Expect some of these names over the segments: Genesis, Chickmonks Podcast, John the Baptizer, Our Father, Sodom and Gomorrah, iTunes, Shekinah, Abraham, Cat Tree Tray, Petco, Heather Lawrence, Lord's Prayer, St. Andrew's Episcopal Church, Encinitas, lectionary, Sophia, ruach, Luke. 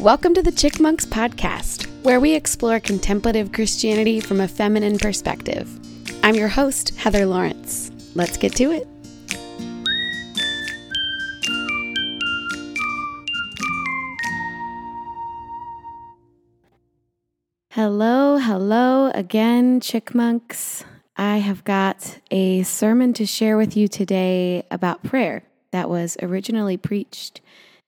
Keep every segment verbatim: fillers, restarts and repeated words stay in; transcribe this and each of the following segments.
Welcome to the Chickmonks Podcast, where we explore contemplative Christianity from a feminine perspective. I'm your host, Heather Lawrence. Let's get to it. Hello, hello again, Chickmonks. I have got a sermon to share with you today about prayer that was originally preached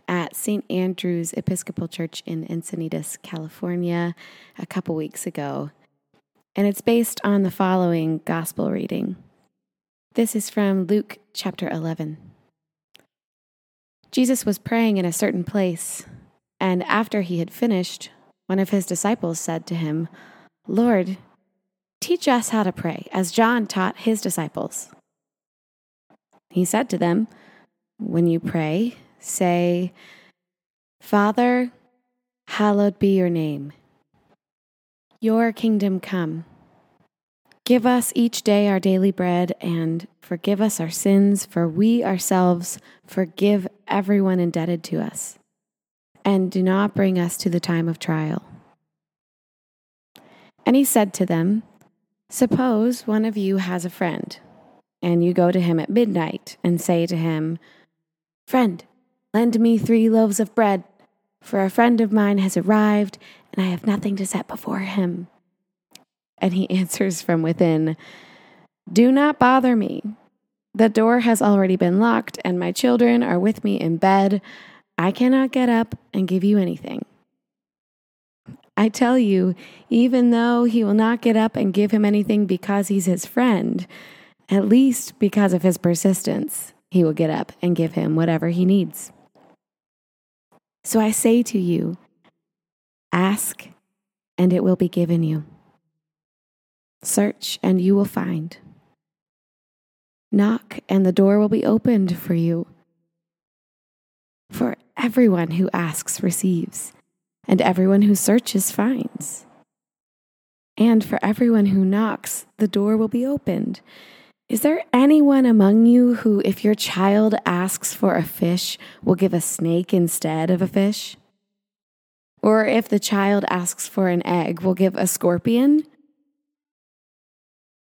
at Saint Andrew's Episcopal Church in Encinitas, California, a couple weeks ago. And it's based on the following gospel reading. This is from Luke chapter eleven. Jesus was praying in a certain place, and after he had finished, one of his disciples said to him, "Lord, teach us how to pray, as John taught his disciples." He said to them, "When you pray, say, 'Father, hallowed be your name. Your kingdom come. Give us each day our daily bread, and forgive us our sins, for we ourselves forgive everyone indebted to us. And do not bring us to the time of trial.'" And he said to them, "Suppose one of you has a friend, and you go to him at midnight and say to him, 'Friend, lend me three loaves of bread, for a friend of mine has arrived, and I have nothing to set before him.' And he answers from within, 'Do not bother me. The door has already been locked, and my children are with me in bed. I cannot get up and give you anything.' I tell you, even though he will not get up and give him anything because he's his friend, at least because of his persistence, he will get up and give him whatever he needs. So I say to you, ask, and it will be given you. Search, and you will find. Knock, and the door will be opened for you. For everyone who asks receives, and everyone who searches finds. And for everyone who knocks, the door will be opened. Is there anyone among you who, if your child asks for a fish, will give a snake instead of a fish? Or if the child asks for an egg, will give a scorpion?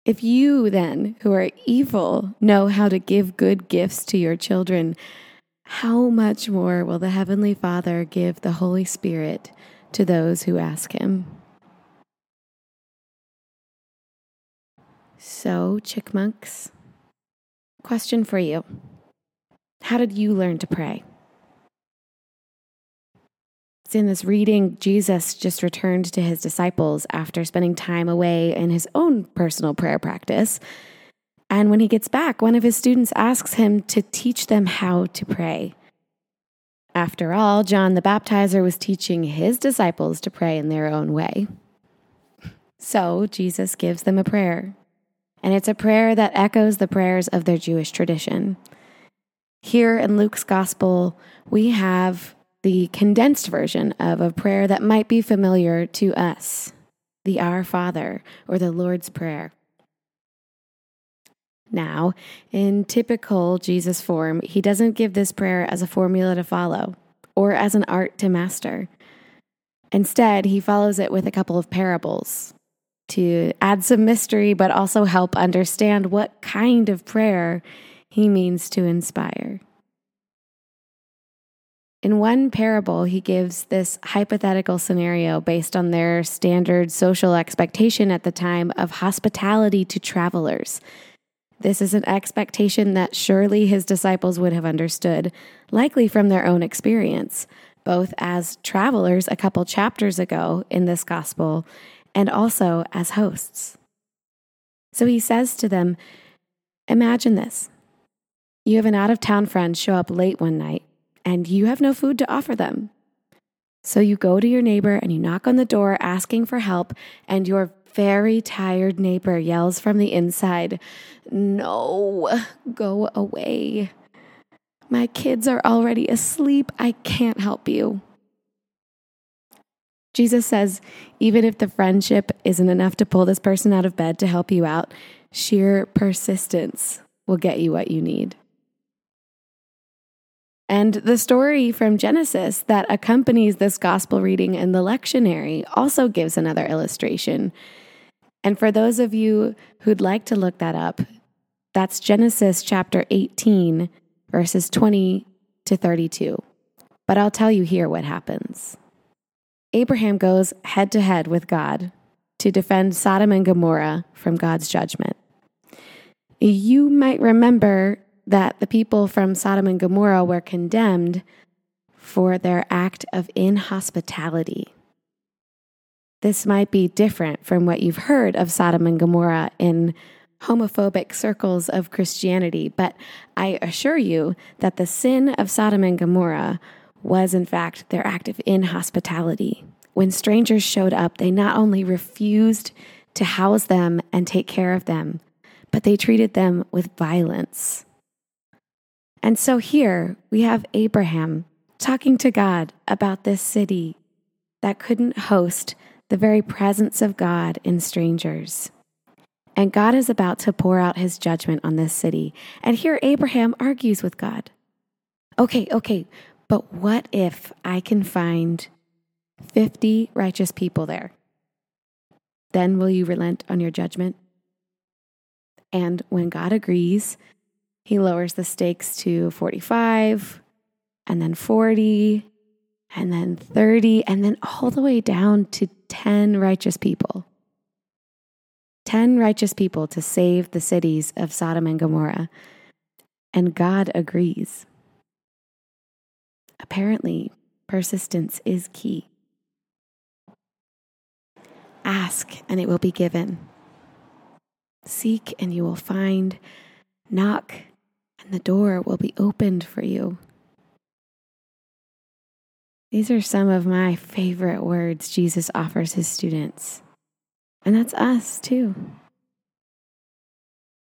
If you then, who are evil, know how to give good gifts to your children, how much more will the Heavenly Father give the Holy Spirit to those who ask him?" So, Chickmonks, question for you. How did you learn to pray? In this reading, Jesus just returned to his disciples after spending time away in his own personal prayer practice. And when he gets back, one of his students asks him to teach them how to pray. After all, John the Baptizer was teaching his disciples to pray in their own way. So Jesus gives them a prayer. And it's a prayer that echoes the prayers of their Jewish tradition. Here in Luke's gospel, we have the condensed version of a prayer that might be familiar to us, the Our Father or the Lord's Prayer. Now, in typical Jesus form, he doesn't give this prayer as a formula to follow or as an art to master. Instead, he follows it with a couple of parables to add some mystery, but also help understand what kind of prayer he means to inspire. In one parable, he gives this hypothetical scenario based on their standard social expectation at the time of hospitality to travelers. This is an expectation that surely his disciples would have understood, likely from their own experience, both as travelers a couple chapters ago in this gospel, and also as hosts. So he says to them, "Imagine this. You have an out-of-town friend show up late one night, and you have no food to offer them. So you go to your neighbor and you knock on the door asking for help, and your very tired neighbor yells from the inside, 'No, go away. My kids are already asleep. I can't help you.'" Jesus says, even if the friendship isn't enough to pull this person out of bed to help you out, sheer persistence will get you what you need. And the story from Genesis that accompanies this gospel reading in the lectionary also gives another illustration. And for those of you who'd like to look that up, that's Genesis chapter eighteen, verses twenty to thirty-two. But I'll tell you here what happens. Abraham goes head-to-head with God to defend Sodom and Gomorrah from God's judgment. You might remember that the people from Sodom and Gomorrah were condemned for their act of inhospitality. This might be different from what you've heard of Sodom and Gomorrah in homophobic circles of Christianity, but I assure you that the sin of Sodom and Gomorrah was, in fact, their act of inhospitality. When strangers showed up, they not only refused to house them and take care of them, but they treated them with violence. And so here we have Abraham talking to God about this city that couldn't host the very presence of God in strangers. And God is about to pour out his judgment on this city. And here Abraham argues with God. Okay, okay, but what if I can find fifty righteous people there? Then will you relent on your judgment? And when God agrees, he lowers the stakes to forty-five, and then forty, and then thirty, and then all the way down to ten righteous people. ten righteous people to save the cities of Sodom and Gomorrah. And God agrees. Apparently, persistence is key. Ask, and it will be given. Seek and you will find. Knock and the door will be opened for you. These are some of my favorite words Jesus offers his students. And that's us too.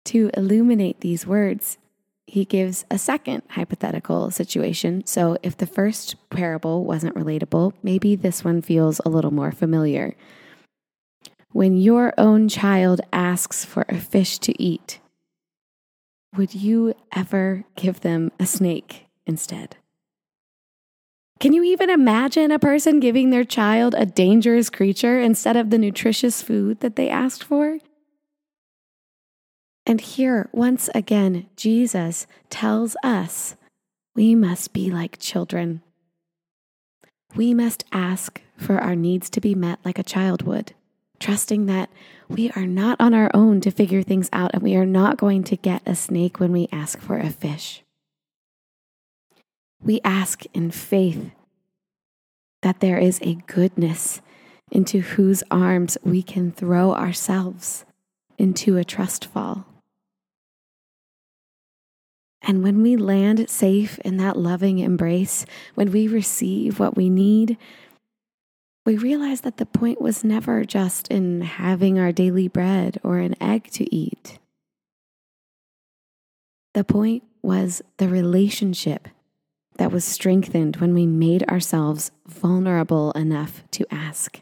To illuminate these words, he gives a second hypothetical situation. So if the first parable wasn't relatable, maybe this one feels a little more familiar. When your own child asks for a fish to eat, would you ever give them a snake instead? Can you even imagine a person giving their child a dangerous creature instead of the nutritious food that they asked for? And here, once again, Jesus tells us we must be like children. We must ask for our needs to be met like a child would, trusting that we are not on our own to figure things out and we are not going to get a snake when we ask for a fish. We ask in faith that there is a goodness into whose arms we can throw ourselves into a trust fall. And when we land safe in that loving embrace, when we receive what we need, we realize that the point was never just in having our daily bread or an egg to eat. The point was the relationship that was strengthened when we made ourselves vulnerable enough to ask.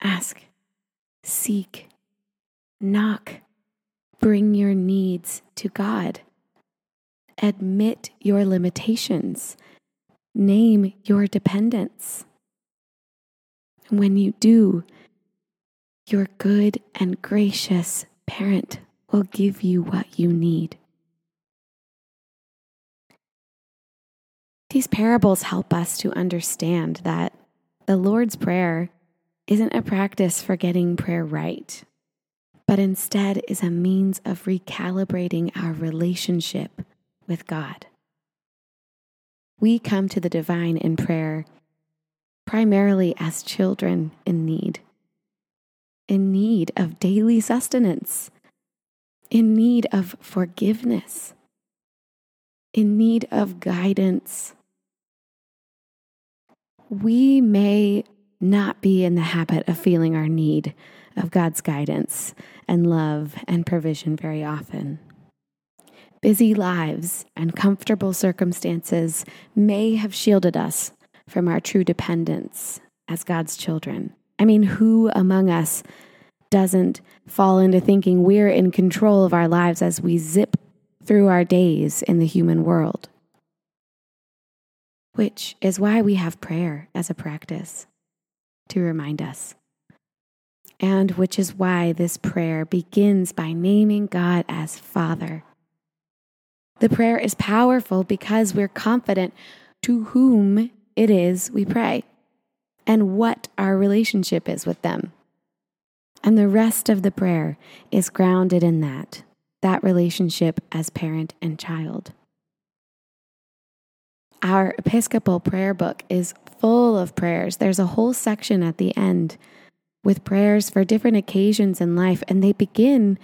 Ask, seek, knock, bring your needs to God. Admit your limitations. Name your dependence. And when you do, your good and gracious parent will give you what you need. These parables help us to understand that the Lord's Prayer isn't a practice for getting prayer right, but instead is a means of recalibrating our relationship with God. We come to the divine in prayer primarily as children in need, in need of daily sustenance, in need of forgiveness, in need of guidance. We may not be in the habit of feeling our need of God's guidance and love and provision very often. Busy lives and comfortable circumstances may have shielded us from our true dependence as God's children. I mean, who among us doesn't fall into thinking we're in control of our lives as we zip through our days in the human world. Which is why we have prayer as a practice, to remind us. And which is why this prayer begins by naming God as Father. The prayer is powerful because we're confident to whom it is we pray and what our relationship is with them. And the rest of the prayer is grounded in that, that relationship as parent and child. Our Episcopal prayer book is full of prayers. There's a whole section at the end with prayers for different occasions in life, and they begin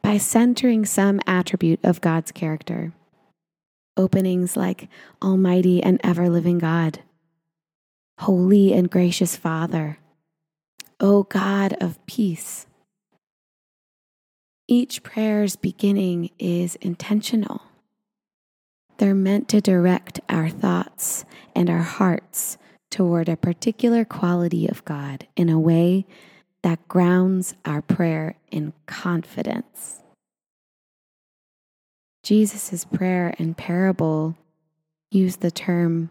by centering some attribute of God's character. Openings like Almighty and Ever-Living God, Holy and Gracious Father, O God of Peace. Each prayer's beginning is intentional. They're meant to direct our thoughts and our hearts toward a particular quality of God in a way that grounds our prayer in confidence. Jesus' prayer and parable use the term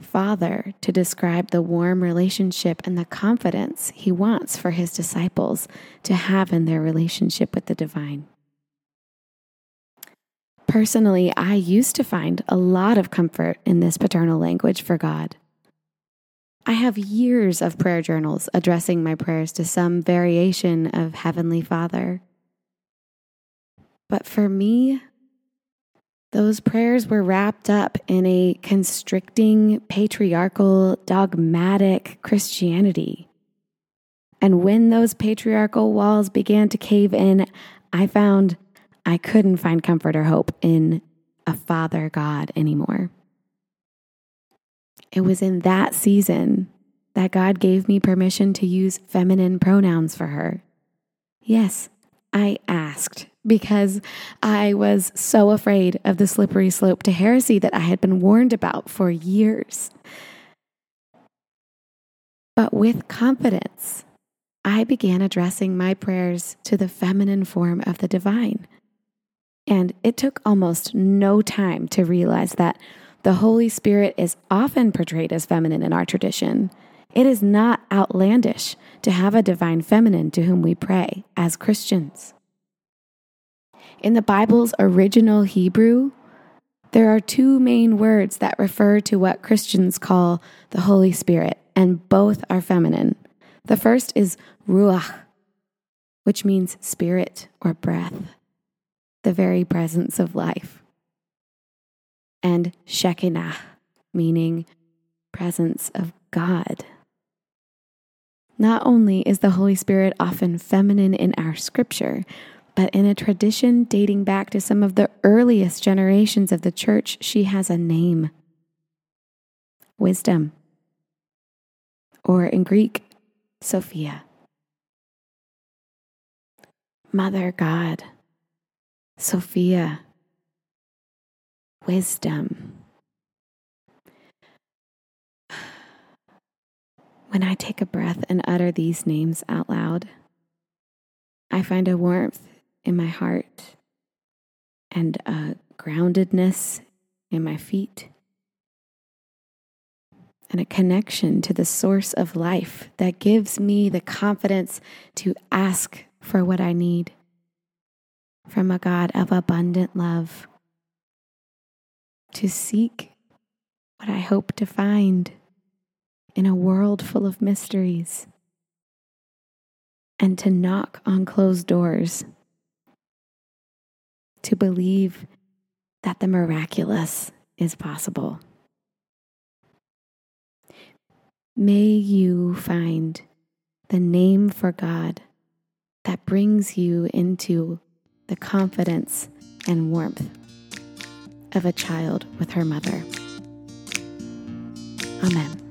Father to describe the warm relationship and the confidence he wants for his disciples to have in their relationship with the divine. Personally, I used to find a lot of comfort in this paternal language for God. I have years of prayer journals addressing my prayers to some variation of Heavenly Father. But for me, those prayers were wrapped up in a constricting, patriarchal, dogmatic Christianity. And when those patriarchal walls began to cave in, I found I couldn't find comfort or hope in a Father God anymore. It was in that season that God gave me permission to use feminine pronouns for her. Yes, I asked because I was so afraid of the slippery slope to heresy that I had been warned about for years. But with confidence, I began addressing my prayers to the feminine form of the divine. And it took almost no time to realize that the Holy Spirit is often portrayed as feminine in our tradition. It is not outlandish to have a divine feminine to whom we pray as Christians. In the Bible's original Hebrew, there are two main words that refer to what Christians call the Holy Spirit, and both are feminine. The first is ruach, which means spirit or breath, the very presence of life. And Shekinah, meaning presence of God. Not only is the Holy Spirit often feminine in our scripture, but in a tradition dating back to some of the earliest generations of the church, she has a name. Wisdom. Or in Greek, Sophia. Mother God. Sophia. Wisdom. When I take a breath and utter these names out loud, I find a warmth in my heart and a groundedness in my feet and a connection to the source of life that gives me the confidence to ask for what I need from a God of abundant love. To seek what I hope to find in a world full of mysteries, and to knock on closed doors, to believe that the miraculous is possible. May you find the name for God that brings you into the confidence and warmth of a child with her mother. Amen.